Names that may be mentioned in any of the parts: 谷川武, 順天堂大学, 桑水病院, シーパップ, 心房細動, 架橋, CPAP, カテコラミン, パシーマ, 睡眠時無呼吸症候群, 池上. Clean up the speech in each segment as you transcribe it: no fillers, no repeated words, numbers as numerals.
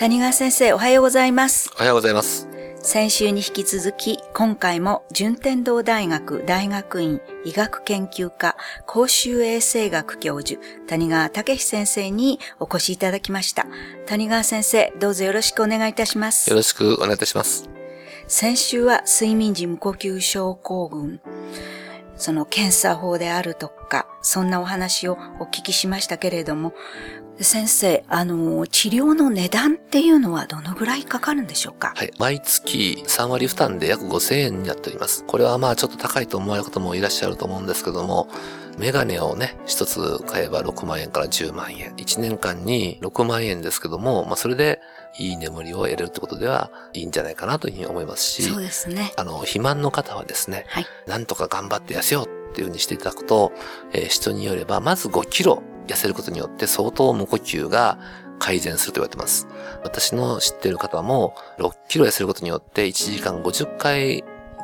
谷川先生、おはようございます。おはようございます。先週に引き続き、今回も順天堂大学大学院医学研究科公衆衛生学教授、谷川武先生にお越しいただきました。谷川先生、どうぞよろしくお願いいたします。よろしくお願いいたします。先週は睡眠時無呼吸症候群、その検査法であるとか、そんなお話をお聞きしましたけれども、先生、治療の値段っていうのはどのぐらいかかるんでしょうか？はい。毎月3割負担で約5,000円になっております。これはちょっと高いと思われる方もいらっしゃると思うんですけども、メガネをね、一つ買えば6万円から10万円。1年間に6万円ですけども、それでいい眠りを得れるってことではいいんじゃないかなというふうに思いますし、そうですね。肥満の方はですね、はい、なんとか頑張って痩せようっていうふうにしていただくと、人によればまず5キロ痩せることによって相当無呼吸が改善すると言われています。私の知っている方も6キロ痩せることによって1時間50回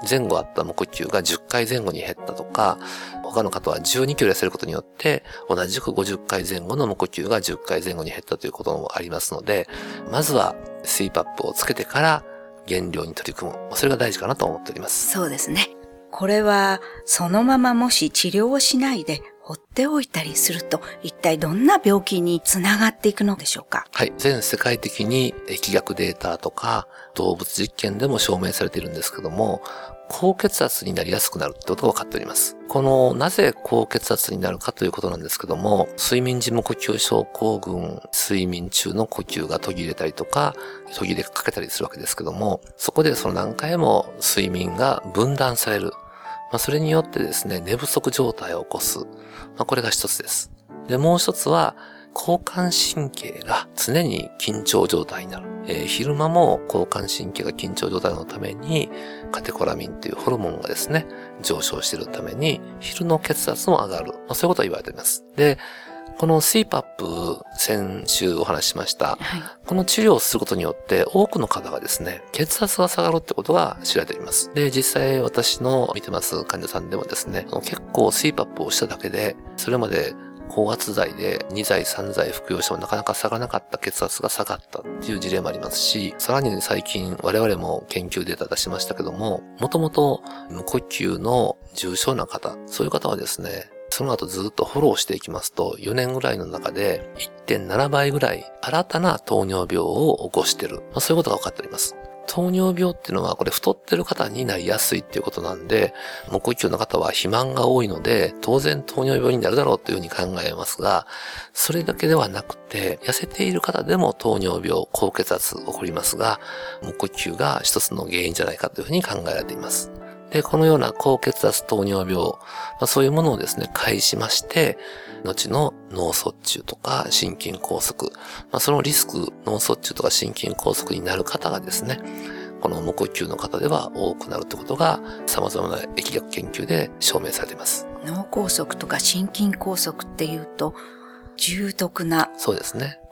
前後あった無呼吸が10回前後に減ったとか、他の方は12キロ痩せることによって同じく50回前後の無呼吸が10回前後に減ったということもありますので、まずはシーパップをつけてから減量に取り組む。それが大事かなと思っております。そうですね。これはそのままもし治療をしないで放っておいたりすると、一体どんな病気につながっていくのでしょうか？はい。全世界的に疫学データとか動物実験でも証明されているんですけども、高血圧になりやすくなるってことが分かっております。なぜ高血圧になるかということなんですけども、睡眠時無呼吸症候群、睡眠中の呼吸が途切れたりとか、途切れかけたりするわけですけども、そこでその何回も睡眠が分断される。それによってですね、寝不足状態を起こす。これが一つです。で、もう一つは、交感神経が常に緊張状態になる。昼間も交感神経が緊張状態のために、カテコラミンというホルモンがですね、上昇しているために、昼の血圧も上がる。そういうことが言われています。で、この CPAP、先週お話ししました。はい、この治療をすることによって多くの方がですね、血圧が下がるってことが知られております。で、実際私の見てます患者さんでもですね、結構 CPAP をしただけで、それまで高圧剤で2剤3剤服用してもなかなか下がらなかった血圧が下がったっていう事例もありますし、さらに最近我々も研究データ出しましたけども、もともと無呼吸の重症な方、そういう方はですね、その後ずっとフォローしていきますと、4年ぐらいの中で 1.7 倍ぐらい新たな糖尿病を起こしている。そういうことが分かっております。糖尿病っていうのはこれ太ってる方になりやすいっていうことなんで、無呼吸の方は肥満が多いので、当然糖尿病になるだろうというふうに考えますが、それだけではなくて、痩せている方でも糖尿病、高血圧起こりますが、無呼吸が一つの原因じゃないかというふうに考えられています。で、このような高血圧、糖尿病、そういうものをですね、介しまして、後の脳卒中とか心筋梗塞、そのリスク、脳卒中とか心筋梗塞になる方がですね、この無呼吸の方では多くなるということが、様々な疫学研究で証明されています。脳梗塞とか心筋梗塞っていうと、重篤な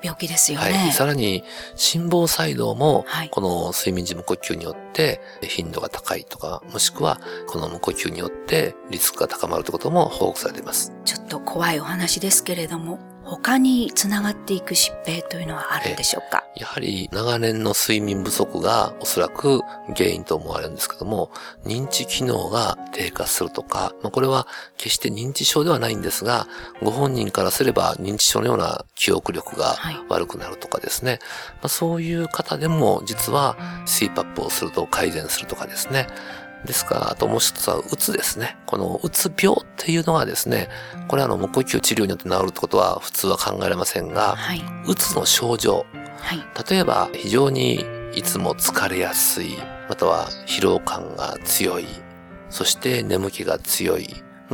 病気ですよね。はい。さらに心房細動もこの睡眠時無呼吸によって頻度が高いとか、もしくはこの無呼吸によってリスクが高まるということも報告されています。ちょっと怖いお話ですけれども、他につながっていく疾病というのはあるんでしょうか？やはり長年の睡眠不足がおそらく原因と思われるんですけども、認知機能が低下するとか、これは決して認知症ではないんですが、ご本人からすれば認知症のような記憶力が悪くなるとかですね、はい、そういう方でも実は CPAP をすると改善するとかですね。ですから、あともう一つは、うつですね。このうつ病っていうのはですね、これ無呼吸治療によって治るってことは普通は考えられませんが、はい、うつの症状。はい、例えば、非常にいつも疲れやすい、または疲労感が強い、そして眠気が強い。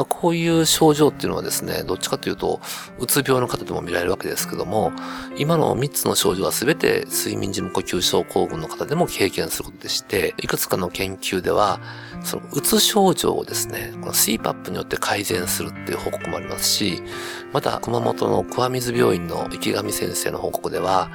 こういう症状っていうのはですね、どっちかというと、うつ病の方でも見られるわけですけども、今の3つの症状は全て睡眠時無呼吸症候群の方でも経験することでして、いくつかの研究では、そのうつ症状をですね、この CPAP によって改善するっていう報告もありますし、また熊本の桑水病院の池上先生の報告では、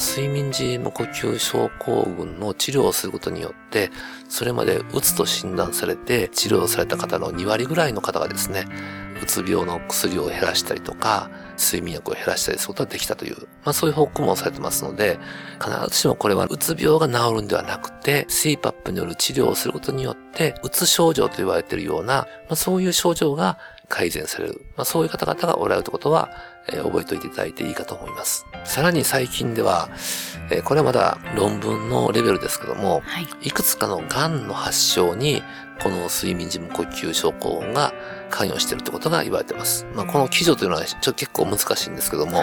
睡眠時無呼吸症候群の治療をすることによって、それまでうつと診断されて治療された方の2割ぐらいの方がですね、うつ病の薬を減らしたりとか、睡眠欲を減らしたりすることができたという、そういう報告もされてますので、必ずしもこれはうつ病が治るんではなくて、シーパップによる治療をすることによって、うつ症状と言われているような、そういう症状が改善される。そういう方々がおられるということは、覚えておいていただいていいかと思います。さらに最近では、これはまだ論文のレベルですけども、いくつかの癌の発症に、この睡眠時無呼吸症候群が関与しているということが言われています。この記述というのは結構難しいんですけども、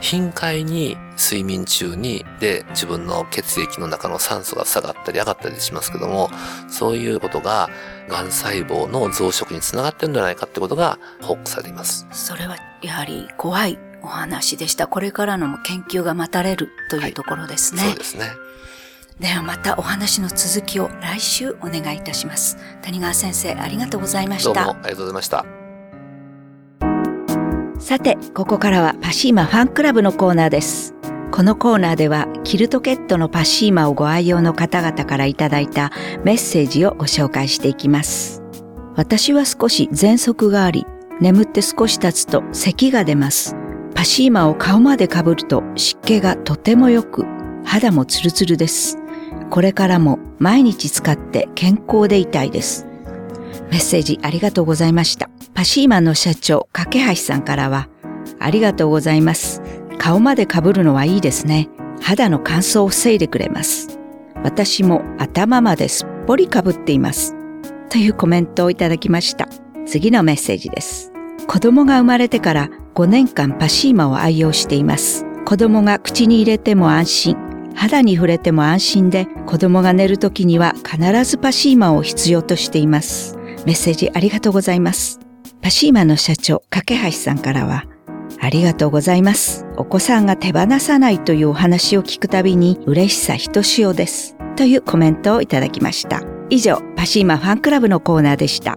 頻回に睡眠中にで自分の血液の中の酸素が下がったり上がったりしますけども、そういうことががん細胞の増殖につながっているんじゃないかってことが報告されています。それはやはり怖いお話でした。これからの研究が待たれるというところですね。はい、そうですね。ではまたお話の続きを来週お願いいたします。谷川先生、ありがとうございました。どうもありがとうございました。さて、ここからはパシーマファンクラブのコーナーです。このコーナーでは、キルトケットのパシーマをご愛用の方々からいただいたメッセージをご紹介していきます。私は少し喘息があり、眠って少し経つと咳が出ます。パシーマを顔まで被ると湿気がとても良く、肌もツルツルです。これからも毎日使って健康でいたいです。メッセージありがとうございました。パシーマの社長、架橋さんからは、ありがとうございます。顔まで被るのはいいですね。肌の乾燥を防いでくれます。私も頭まですっぽり被っています。というコメントをいただきました。次のメッセージです。子供が生まれてから5年間パシーマを愛用しています。子供が口に入れても安心、肌に触れても安心で、子供が寝るときには必ずパシーマを必要としています。メッセージありがとうございます。パシーマの社長、架橋さんからは、ありがとうございます。お子さんが手放さないというお話を聞くたびに嬉しさひとしおです。というコメントをいただきました。以上、パシーマファンクラブのコーナーでした。